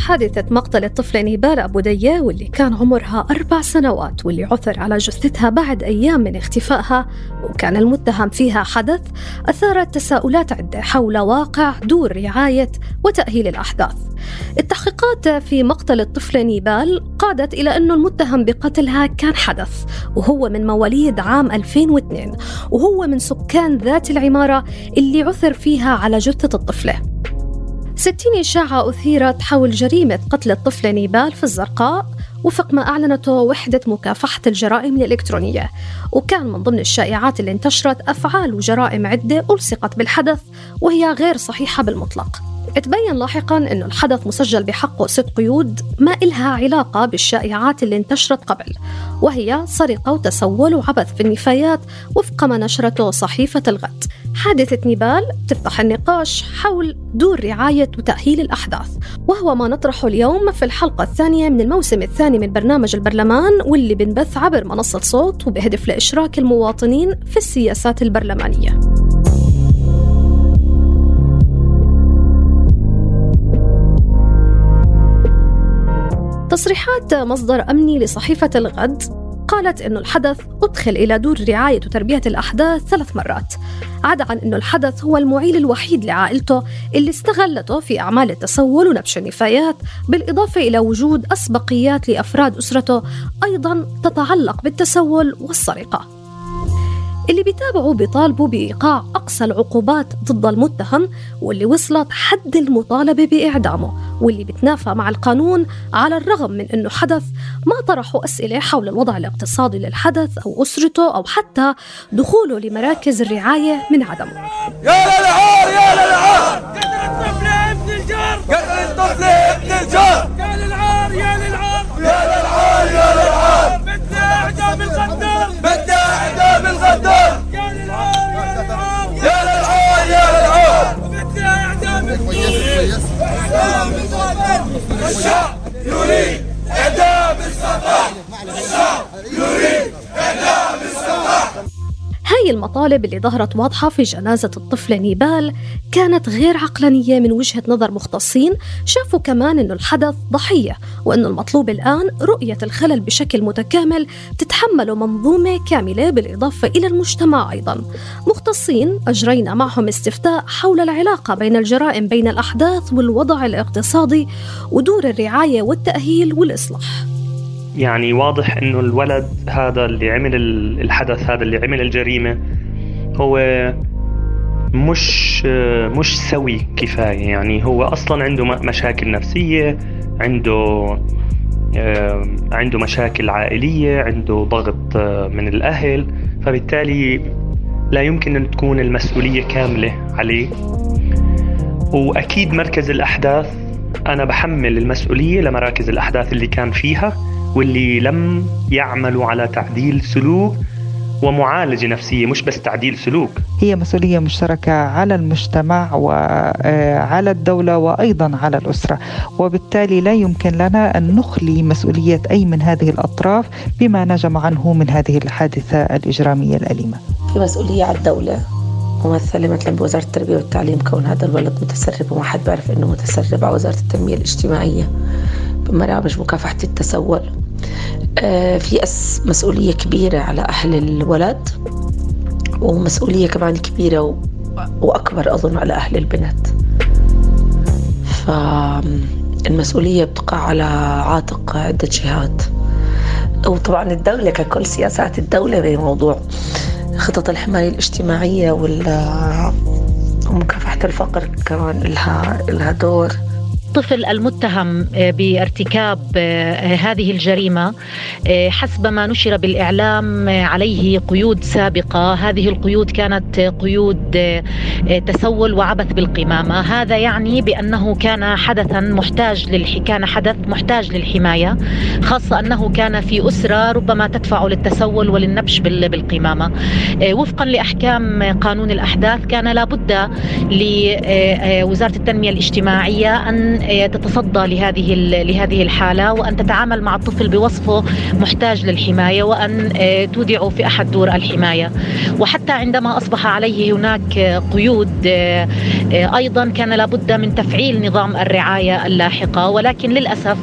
حادثة مقتل الطفلة نيبال أبو ديا واللي كان عمرها 4 سنوات واللي عثر على جثتها بعد أيام من اختفائها وكان المتهم فيها حدث، أثارت تساؤلات عدة حول واقع دور رعاية وتأهيل الأحداث. التحقيقات في مقتل الطفلة نيبال قادت إلى أنه المتهم بقتلها كان حدث، وهو من مواليد عام 2002، وهو من سكان ذات العمارة اللي عثر فيها على جثة الطفلة. 60 إشاعة أثيرت حول جريمة قتل الطفلة نيبال في الزرقاء وفق ما أعلنته وحدة مكافحة الجرائم الإلكترونية، وكان من ضمن الشائعات اللي انتشرت أفعال وجرائم عدة ألصقت بالحدث وهي غير صحيحة بالمطلق. اتبين لاحقاً أن الحدث مسجل بحقه 6 قيود ما إلها علاقة بالشائعات اللي انتشرت قبل، وهي سرقة وتسول وعبث في النفايات وفق ما نشرته صحيفة الغد. حادثة نيبال تفتح النقاش حول دور رعاية وتأهيل الأحداث، وهو ما نطرحه اليوم في الحلقة الثانية من الموسم الثاني من برنامج البرلمان، واللي بنبث عبر منصة صوت وبهدف لإشراك المواطنين في السياسات البرلمانية. تصريحات مصدر أمني لصحيفة الغد قالت أن الحدث أدخل إلى دور رعاية وتربية الأحداث 3 مرات، عدا عن أن الحدث هو المعيل الوحيد لعائلته اللي استغلته في أعمال التسول ونبش النفايات، بالإضافة إلى وجود أسبقيات لأفراد أسرته أيضاً تتعلق بالتسول والسرقة. اللي بيتابعوا بيطالبوا بإيقاع أقصى العقوبات ضد المتهم، واللي وصلت حد المطالبة بإعدامه، واللي بتنافى مع القانون على الرغم من أنه حدث. ما طرحوا أسئلة حول الوضع الاقتصادي للحدث أو أسرته أو حتى دخوله لمراكز الرعاية من عدمه. يا للعار يا للعار قتل الطفلة ابن الجار، قتل الطفلة ابن الجار، يا للعار يا للعار يا للعار يا للعار، بدنا إعدام الغدار، بدنا إعدام الغدار، يا للعار يا للعار يا للعار يا للعار، بدنا إعدام الغدار. الشعب يريد إعدام السفاح، الشعب يريد إعدام السفاح. هاي المطالب اللي ظهرت واضحة في جنازة الطفلة نيبال كانت غير عقلانية من وجهة نظر مختصين، شافوا كمان أنه الحدث ضحية وأنه المطلوب الآن رؤية الخلل بشكل متكامل تتحمله منظومة كاملة بالإضافة إلى المجتمع أيضاً. مختصين أجرينا معهم استفتاء حول العلاقة بين الجرائم بين الأحداث والوضع الاقتصادي ودور الرعاية والتأهيل والإصلاح. يعني واضح إنه الولد هذا اللي عمل الحدث، هذا اللي عمل الجريمة، هو مش سوي كفاية. يعني هو أصلا عنده مشاكل نفسية، عنده مشاكل عائلية، عنده ضغط من الأهل، فبالتالي لا يمكن أن تكون المسؤولية كاملة عليه. وأكيد مركز الأحداث، أنا بحمل المسؤولية لمراكز الأحداث اللي كان فيها واللي لم يعملوا على تعديل سلوك ومعالجة نفسية، مش بس تعديل سلوك. هي مسؤولية مشتركة على المجتمع وعلى الدولة وأيضا على الأسرة، وبالتالي لا يمكن لنا أن نخلي مسؤولية أي من هذه الأطراف بما نجم عنه من هذه الحادثة الإجرامية الأليمة. في مسؤولية على الدولة ممثلة مثلا بوزارة التربية والتعليم، كون هذا الولد متسرب وما حد بعرف أنه متسرب، على وزارة التنمية الاجتماعية بمرامج مكافحة التسول، في مسؤولية كبيرة على أهل الولد، ومسؤولية كمان كبيرة وأكبر أظن على أهل البنت. فالمسؤولية بتقع على عاتق عدة جهات، وطبعا الدولة ككل، سياسات الدولة بموضوع خطط الحماية الاجتماعية ومكافحة الفقر كمان لها دور. الطفل المتهم بارتكاب هذه الجريمة حسب ما نشر بالإعلام عليه قيود سابقة، هذه القيود كانت قيود تسول وعبث بالقمامة. هذا يعني بأنه كان حدث محتاج للحماية، خاصة أنه كان في أسرة ربما تدفع للتسول وللنبش بالقمامة. وفقا لأحكام قانون الأحداث كان لابد لوزارة التنمية الاجتماعية أن تتصدى لهذه الحالة، وأن تتعامل مع الطفل بوصفه محتاج للحماية، وأن تودعه في أحد دور الحماية. وحتى عندما أصبح عليه هناك قيود أيضا كان لابد من تفعيل نظام الرعاية اللاحقة، ولكن للأسف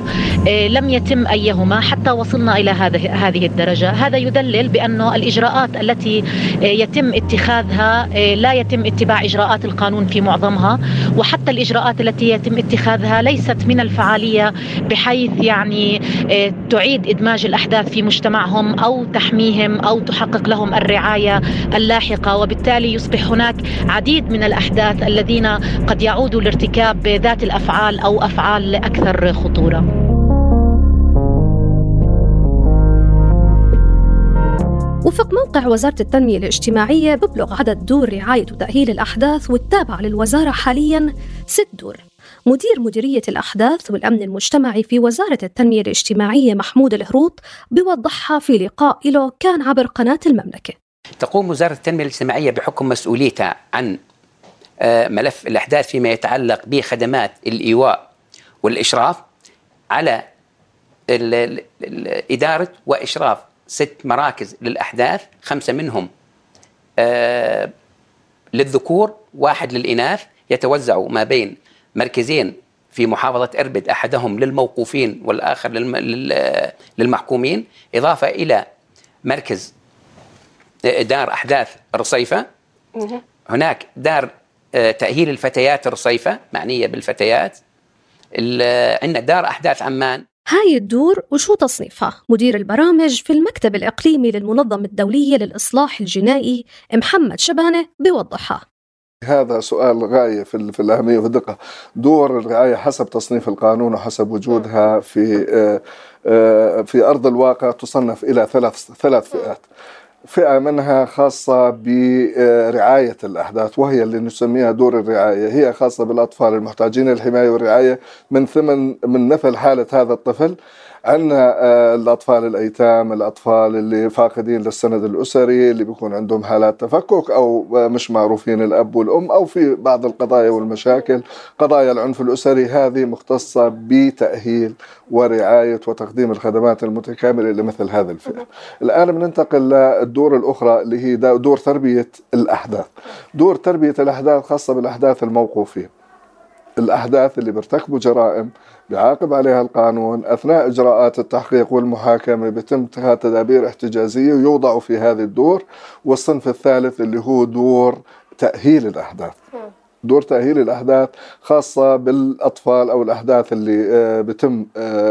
لم يتم أيهما حتى وصلنا إلى هذه الدرجة. هذا يدلل بأن الإجراءات التي يتم اتخاذها لا يتم اتباع إجراءات القانون في معظمها، وحتى الإجراءات التي يتم اتخاذها ليست من الفعالية بحيث يعني تعيد إدماج الأحداث في مجتمعهم أو تحميهم أو تحقق لهم الرعاية اللاحقة. وبالتالي يصبح هناك عديد من الأحداث الذين قد يعودوا لارتكاب ذات الأفعال أو أفعال أكثر خطورة. وفق موقع وزارة التنمية الاجتماعية ببلغ عدد دور رعاية وتأهيل الأحداث والتابعة للوزارة حالياً 6 دور. مديرية الأحداث والأمن المجتمعي في وزارة التنمية الاجتماعية محمود الهروط بوضحها في لقاء له كان عبر قناة المملكة. تقوم وزارة التنمية الاجتماعية بحكم مسؤوليتها عن ملف الأحداث فيما يتعلق بخدمات الإيواء والإشراف على إدارة وإشراف 6 مراكز للأحداث، 5 منهم للذكور، 1 للإناث، يتوزع ما بين مركزين في محافظة إربد، أحدهم للموقوفين والآخر للمحكومين، إضافة إلى مركز دار أحداث الرصيفة. هناك دار تأهيل الفتيات الرصيفة معنية بالفتيات، عندنا دار أحداث عمان. هاي الدور وشو تصنيفها؟ مدير البرامج في المكتب الإقليمي للمنظمة الدولية للإصلاح الجنائي محمد شبانة بيوضحها. هذا سؤال غاية في الأهمية والدقة. دور الرعاية حسب تصنيف القانون وحسب وجودها في أرض الواقع تصنف إلى 3 فئات. فئة منها خاصة برعاية الأحداث، وهي اللي نسميها دور الرعاية، هي خاصة بالأطفال المحتاجين للحماية والرعاية من مثل حالة هذا الطفل. عندنا الأطفال الأيتام، الأطفال اللي فاقدين للسند الأسري، اللي بيكون عندهم حالات تفكك أو مش معروفين الأب والأم، أو في بعض القضايا والمشاكل، قضايا العنف الأسري، هذه مختصة بتأهيل ورعاية وتقديم الخدمات المتكاملة لمثل هذه الفئة. الآن بننتقل للدور الأخرى اللي هي دور تربية الأحداث. دور تربية الأحداث خاصة بالأحداث الموقوفين، الأحداث اللي بيرتكبوا جرائم بيعاقب عليها القانون، أثناء إجراءات التحقيق والمحاكمة بيتم اتخاذ تدابير احتجازية ويوضعوا في هذا الدور. والصنف الثالث اللي هو دور تأهيل الأحداث. دور تأهيل الأحداث خاصة بالأطفال أو الأحداث اللي بتم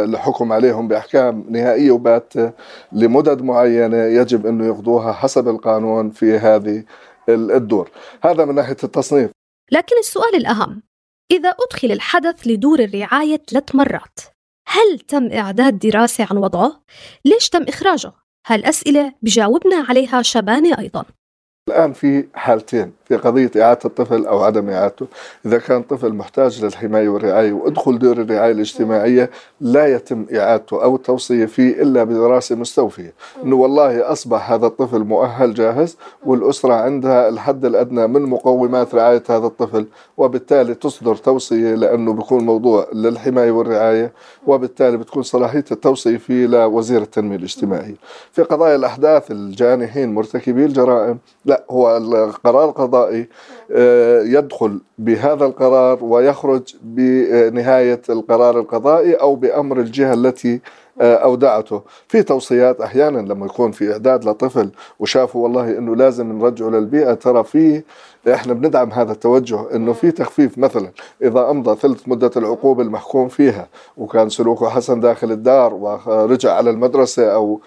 الحكم عليهم بأحكام نهائية وباتة لمدد معينة يجب أنه يقضوها حسب القانون في هذه الدور. هذا من ناحية التصنيف. لكن السؤال الأهم، إذا أدخل الحدث لدور الرعاية 3 مرات، هل تم إعداد دراسة عن وضعه؟ ليش تم إخراجه؟ هالأسئلة بجاوبنا عليها شبانة أيضاً. الآن في حالتين في قضية إعادة الطفل أو عدم إعادته. إذا كان طفل محتاج للحماية والرعاية وأدخل دور الرعاية الاجتماعية، لا يتم إعادته أو التوصية فيه إلا بدراسة مستوفية إنه والله أصبح هذا الطفل مؤهل جاهز، والأسرة عندها الحد الأدنى من مقومات رعاية هذا الطفل، وبالتالي تصدر توصية، لأنه بيكون موضوع للحماية والرعاية، وبالتالي بتكون صلاحية التوصية فيه لوزير التنمية الاجتماعية. في قضايا الأحداث الجانحين مرتكبي الجرائم، لا، هو القرار القضائي يدخل بهذا القرار ويخرج بنهاية القرار القضائي أو بأمر الجهة التي اودعته. في توصيات احيانا لما يكون في اعداد لطفل وشافوا والله انه لازم نرجعه للبيئه، ترى فيه احنا بندعم هذا التوجه، انه في تخفيف. مثلا اذا امضى ثلث مده العقوبه المحكوم فيها وكان سلوكه حسن داخل الدار ورجع على المدرسه او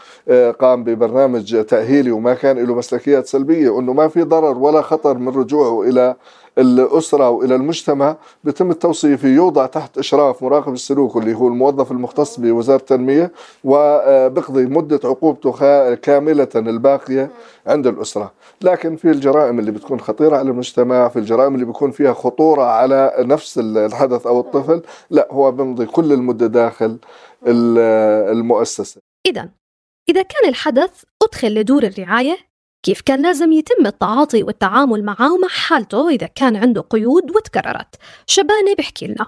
قام ببرنامج تاهيلي وما كان له مسلكيات سلبيه، انه ما في ضرر ولا خطر من رجوعه الى الأسرة وإلى المجتمع، بتم التوصية فيه، يوضع تحت إشراف مراقب السلوك اللي هو الموظف المختص بوزارة التنمية، وبقضي مدة عقوبته كاملة الباقية عند الأسرة. لكن في الجرائم اللي بتكون خطيرة على المجتمع، في الجرائم اللي بيكون فيها خطورة على نفس الحدث أو الطفل، لا، هو بمضي كل المدة داخل المؤسسة. إذا كان الحدث أدخل لدور الرعاية، كيف كان لازم يتم التعاطي والتعامل معه ومع حالته إذا كان عنده قيود وتكررت؟ شبانة بحكي لنا.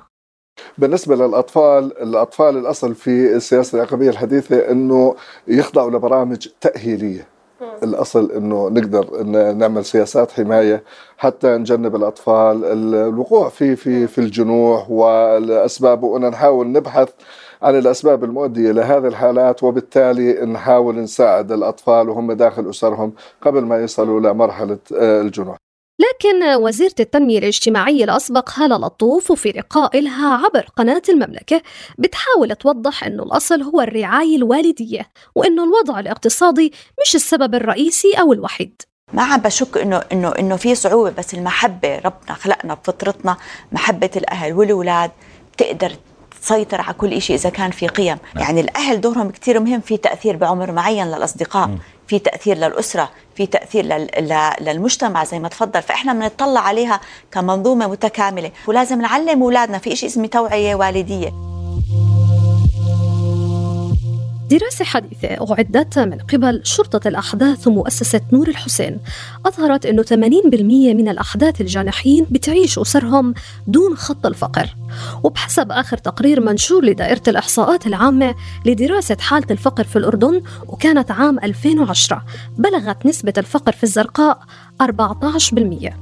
بالنسبة للأطفال، الأطفال الأصل في السياسة العقابية الحديثة أنه يخضعوا لبرامج تأهيلية. الأصل أنه نقدر نعمل سياسات حماية حتى نجنب الأطفال الوقوع في الجنوح والأسباب، وأن نحاول نبحث عن الأسباب المؤدية لهذه الحالات، وبالتالي نحاول نساعد الأطفال وهم داخل أسرهم قبل ما يصلوا لمرحلة الجنوح. لكن وزيرة التنمية الاجتماعية الأسبق هالة لطوف، وفي لقاء لها عبر قناة المملكة، بتحاول توضح أنه الأصل هو الرعاية الوالدية، وأنه الوضع الاقتصادي مش السبب الرئيسي أو الوحيد. ما عم بشك إنه في صعوبة، بس المحبة، ربنا خلقنا بفطرتنا محبة الأهل والأولاد بتقدر تسيطر على كل شيء إذا كان في قيم. يعني الأهل دورهم كتير مهم، في تأثير بعمر معين للأصدقاء، في تأثير للأسرة، في تأثير للمجتمع زي ما تفضل. فإحنا بنطلع عليها كمنظومة متكاملة، ولازم نعلم أولادنا في شيء اسمه توعية والدية. دراسة حديثة أعدت من قبل شرطة الأحداث ومؤسسة نور الحسين أظهرت أنه 80% من الأحداث الجانحين بتعيش أسرهم دون خط الفقر. وبحسب آخر تقرير منشور لدائرة الإحصاءات العامة لدراسة حالة الفقر في الأردن، وكانت عام 2010، بلغت نسبة الفقر في الزرقاء 14%.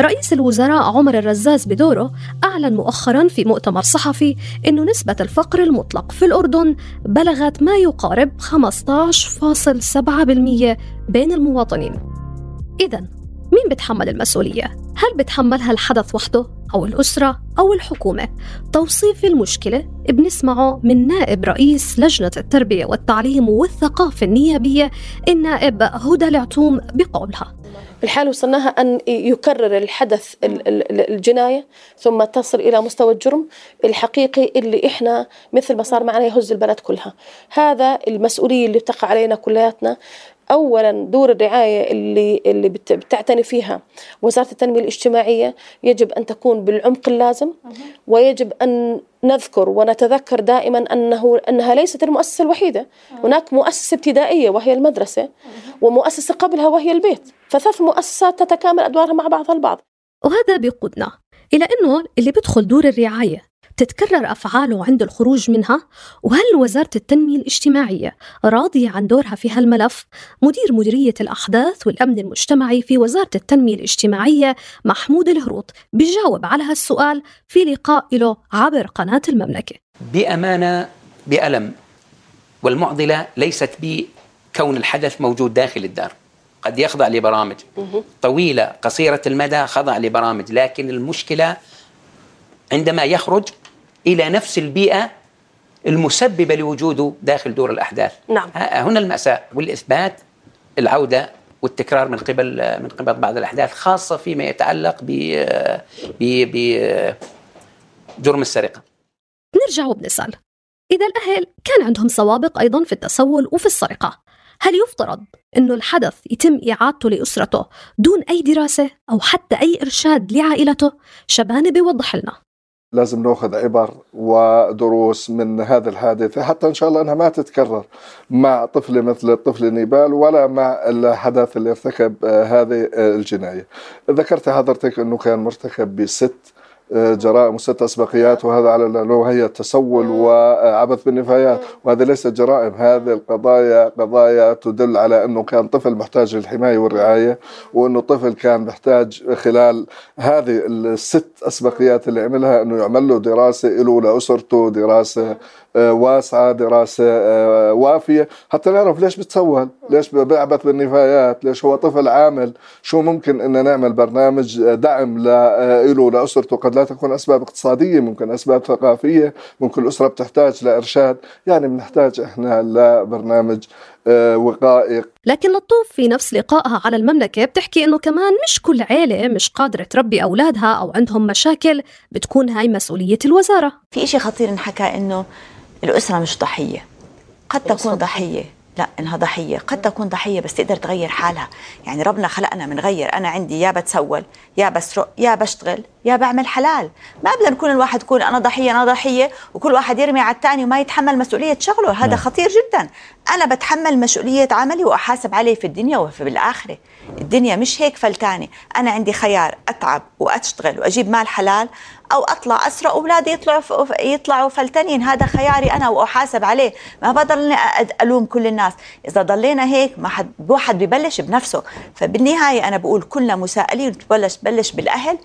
رئيس الوزراء عمر الرزاز بدوره أعلن مؤخراً في مؤتمر صحفي أنه نسبة الفقر المطلق في الأردن بلغت ما يقارب 15.7% بين المواطنين. إذن مين بتحمل المسؤولية؟ هل بتحملها الحدث وحده أو الأسرة أو الحكومة؟ توصيف المشكلة بنسمعه من نائب رئيس لجنة التربية والتعليم والثقافة النيابية النائب هدى العتوم بقولها: بالحال وصلناها أن يكرر الحدث الجناية ثم تصل إلى مستوى الجرم الحقيقي اللي إحنا مثل ما صار معنا يهز البلد كلها. هذا المسؤولية اللي تقع علينا كلياتنا. أولاً دور الرعاية اللي بتعتني فيها وزارة التنمية الاجتماعية يجب أن تكون بالعمق اللازم، ويجب أن نذكر ونتذكر دائماً أنها ليست المؤسسة الوحيدة. هناك مؤسسة ابتدائية وهي المدرسة، ومؤسسة قبلها وهي البيت، فثلاث مؤسسات تتكامل أدوارها مع بعضها البعض. وهذا بيقودنا إلى أنه اللي بيدخل دور الرعاية تتكرر أفعاله عند الخروج منها. وهل وزارة التنمية الاجتماعية راضية عن دورها في هالملف؟ مدير مديرية الأحداث والأمن المجتمعي في وزارة التنمية الاجتماعية محمود الهروط بيجاوب على هالسؤال في لقاء له عبر قناة المملكة. بأمانة بألم، والمعضلة ليست بكون الحدث موجود داخل الدار، قد يخضع لبرامج طويلة قصيرة المدى، خضع لبرامج، لكن المشكلة عندما يخرج إلى نفس البيئة المسببة لوجوده داخل دور الأحداث. نعم. هنا المأساة. والإثبات العودة والتكرار من قبل بعض الأحداث، خاصة فيما يتعلق بجرم السرقة. نرجع وبنسأل، إذا الأهل كان عندهم سوابق أيضا في التسول وفي السرقة، هل يفترض أنه الحدث يتم إعادته لأسرته دون أي دراسة أو حتى أي إرشاد لعائلته؟ شبانة بيوضح لنا. لازم نأخذ عبر ودروس من هذا الحادث حتى إن شاء الله أنها ما تتكرر مع طفل مثل طفل نيبال، ولا مع الحدث اللي ارتكب هذه الجناية. ذكرت حضرتك أنه كان مرتكب ب6 جرائم و6 أسبقيات، وهذا على وهي التسول وعبث بالنفايات، وهذا ليس جرائم. هذه القضايا قضايا تدل على أنه كان طفل محتاج للحماية والرعاية، وأنه طفل كان محتاج خلال هذه ال6 أسبقيات اللي عملها أنه يعمل له دراسة له لأسرته، دراسة واسعة، دراسة وافية حتى نعرف ليش بتسوّل، ليش بيعبث بالنفايات، ليش هو طفل عامل، شو ممكن أن نعمل برنامج دعم له لأسرته. قد لا تكون أسباب اقتصادية، ممكن أسباب ثقافية، ممكن الأسرة بتحتاج لإرشاد، يعني بنحتاج إحنا لبرنامج وقائي. لكن لطوف في نفس لقائها على المملكة بتحكي إنه كمان مش كل عائلة مش قادرة تربي أولادها أو عندهم مشاكل بتكون هاي مسؤولية الوزارة. في إشي خطير نحكى إنه الأسرة مش ضحية، قد تكون ضحية، لا إنها ضحية، قد تكون ضحية بس تقدر تغير حالها. يعني ربنا خلقنا من غير، أنا عندي يا بتسول يا بسرق يا بشتغل يا بعمل حلال، ما بدنا نكون الواحد يكون أنا ضحية أنا ضحية وكل واحد يرمي على الثاني وما يتحمل مسؤولية شغله، هذا خطير جدا. أنا بتحمل مسؤولية عملي وأحاسب عليه في الدنيا وفي بالآخرة، الدنيا مش هيك فلتاني. أنا عندي خيار أتعب وأشتغل وأجيب مال حلال أو أطلع أسرق أولادي يطلعوا فلتانين، هذا خياري أنا وأحاسب عليه، ما بضلني ألوم كل الناس. إذا ضلينا هيك ما حد واحد ببلش بنفسه. فبالنهاية أنا بقول كلنا مسائلين، تبلش بالأهل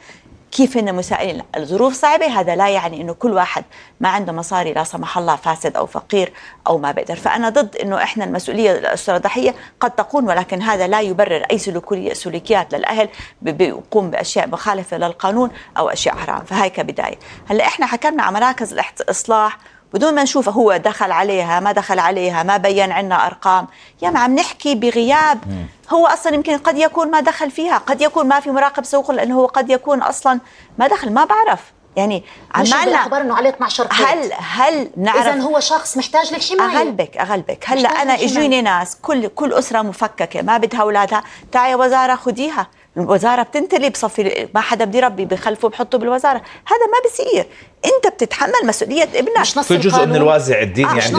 كيف إن مسائلين. الظروف صعبة، هذا لا يعني إنه كل واحد ما عنده مصاري لا سمح الله فاسد أو فقير أو ما بقدر. فأنا ضد إنه إحنا المسؤولية الأسرة ضحية، قد تكون، ولكن هذا لا يبرر أي سلوكيات للأهل بيقوم بأشياء مخالفة للقانون أو أشياء حرام. فهي كبداية. هلا إحنا حكمنا على مراكز الإصلاح بدون ما نشوف هو دخل عليها ما دخل عليها، ما بين عنا أرقام، يعني عم نحكي بغياب. هو أصلا يمكن قد يكون ما دخل فيها، قد يكون ما في مراقب سوق، لأنه هو قد يكون أصلا ما دخل، ما بعرف. يعني عمالنا الأخبار إنه عليه 12 قيد. هل نعرف إذا هو شخص محتاج للحماية؟ أغلبك هلا أنا إجوني ناس كل أسرة مفككة ما بدها أولادها، تعي وزارة خديها، الوزارة بتنتلي بصفي ما حدا بدي ربي بخلفه بحطه بالوزارة، هذا ما بصير. أنت بتتحمل مسؤولية ابنك في جزء من الوازع الديني، يعني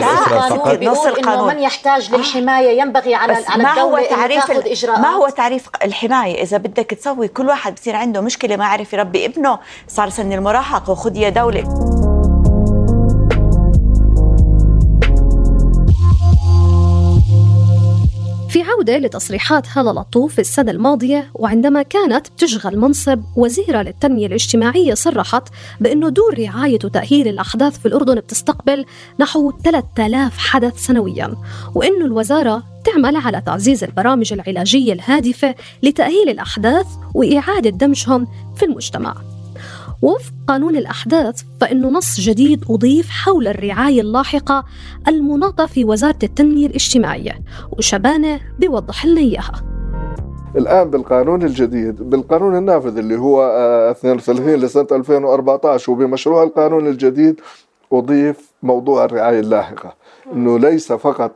نص القانون إنه من يحتاج للحماية ينبغي على الدولة تاخذ إجراءات. ما هو تعريف الحماية؟ إذا بدك تسوي كل واحد بصير عنده مشكلة ما عرف يربي ابنه، صار سن المراهقة وخذ يا دولة. في عودة لتصريحات هالة لطوف في السنة الماضية وعندما كانت بتشغل منصب وزيرة للتنمية الاجتماعية، صرحت بأنه دور رعاية وتأهيل الأحداث في الأردن بتستقبل نحو 3000 حدث سنوياً، وأنه الوزارة تعمل على تعزيز البرامج العلاجية الهادفة لتأهيل الأحداث وإعادة دمجهم في المجتمع. وفق قانون الأحداث فإنه نص جديد أضيف حول الرعاية اللاحقة المناطة في وزارة التنمية الاجتماعية، وشبانة بيوضح لنا إياها. الآن بالقانون الجديد، بالقانون النافذ اللي هو 32 لسنة 2014، وبمشروع القانون الجديد أضيف موضوع الرعاية اللاحقة، إنه ليس فقط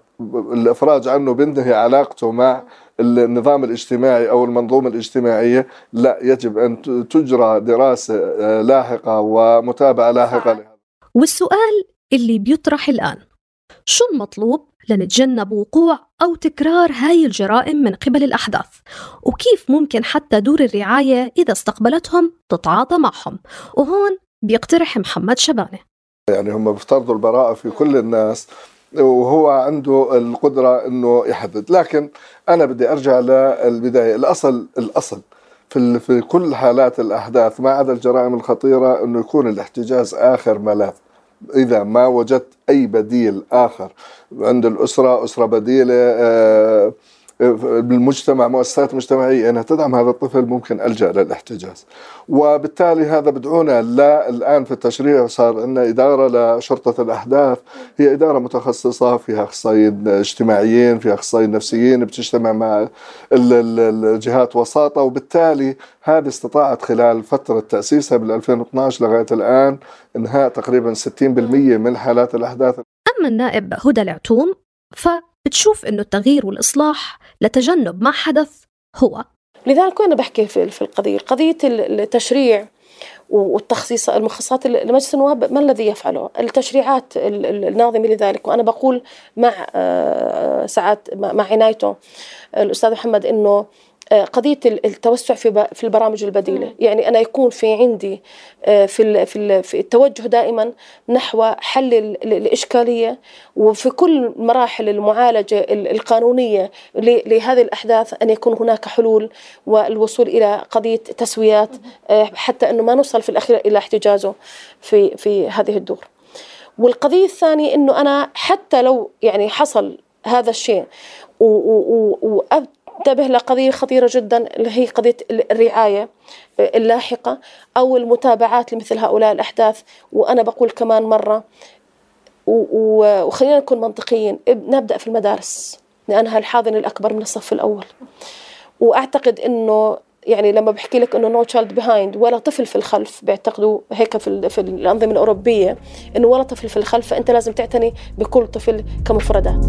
الإفراج عنه بينتهي علاقته مع النظام الاجتماعي أو المنظومة الاجتماعية، لا، يجب أن تجرى دراسة لاحقة ومتابعة لاحقة لها. والسؤال اللي بيطرح الآن، شو المطلوب لنتجنب وقوع أو تكرار هاي الجرائم من قبل الأحداث؟ وكيف ممكن حتى دور الرعاية إذا استقبلتهم تتعاطى معهم؟ وهون بيقترح محمد شبانة، يعني هم بيفترضوا البراءة في كل الناس وهو عنده القدرة أنه يحدد. لكن أنا بدي أرجع للبداية، الأصل في كل حالات الأحداث ما عدا الجرائم الخطيرة أنه يكون الاحتجاز آخر ملاذ. إذا ما وجدت أي بديل آخر عند الأسرة، أسرة بديلة بالمجتمع، مؤسسات مجتمعية أنها تدعم هذا الطفل، ممكن ألجأ للاحتجاز. وبالتالي هذا بدعونا الآن في التشريع صار عندنا إدارة لشرطة الأحداث، هي إدارة متخصصة فيها أخصائيين اجتماعيين، فيها أخصائيين نفسيين، بتجتمع مع الجهات وساطة. وبالتالي هذه استطاعت خلال فترة تأسيسها بال 2012 لغاية الآن إنهاء تقريبا 60% من حالات الأحداث. أما النائب هدى العتوم بتشوف إنه التغيير والإصلاح لتجنب ما حدث هو. لذلك أنا بحكي في القضية التشريع والتخصيص المخصصات لمجلس النواب، ما الذي يفعله التشريعات الناظمة لذلك. وأنا بقول مع ساعات مع عنايته الأستاذ محمد إنه قضية التوسع في البرامج البديلة، يعني أنا يكون في عندي في التوجه دائما نحو حل الإشكالية، وفي كل مراحل المعالجة القانونية لهذه الأحداث أن يكون هناك حلول والوصول إلى قضية تسويات، حتى أنه ما نوصل في الأخير إلى احتجازه في هذه الدور. والقضية الثانية أنه أنا حتى لو يعني حصل هذا الشيء وانتبه لقضية خطيرة جدا اللي هي قضية الرعاية اللاحقة أو المتابعات لمثل هؤلاء الأحداث. وأنا بقول كمان مرة وخلينا نكون منطقيين، نبدأ في المدارس لأنها الحاضن الأكبر من الصف الأول. وأعتقد أنه يعني لما بحكي لك انه نو تشايلد بيهايند، ولا طفل في الخلف، بيعتقدوا هيك في الانظمه الاوروبيه انه ولا طفل في الخلف، فانت لازم تعتني بكل طفل كمفردات.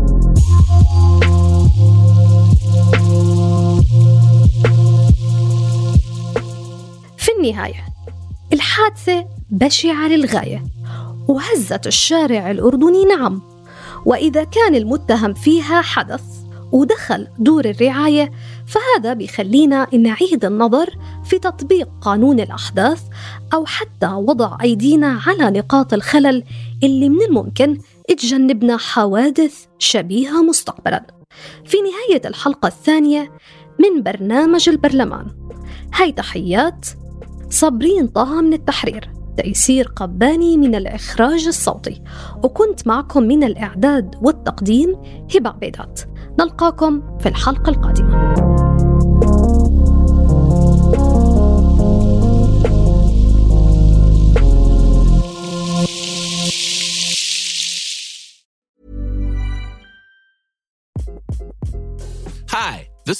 في النهايه الحادثه بشعه للغايه وهزت الشارع الاردني، نعم، واذا كان المتهم فيها حدث ودخل دور الرعاية فهذا بيخلينا نعيد النظر في تطبيق قانون الأحداث أو حتى وضع أيدينا على نقاط الخلل اللي من الممكن تجنبنا حوادث شبيهة مستقبلا. في نهاية الحلقة الثانية من برنامج البرلمان، هاي تحيات صابرين طه من التحرير، تيسير قباني من الإخراج الصوتي، وكنت معكم من الإعداد والتقديم هبة عبيدات. نلقاكم في الحلقة القادمة. Hi, this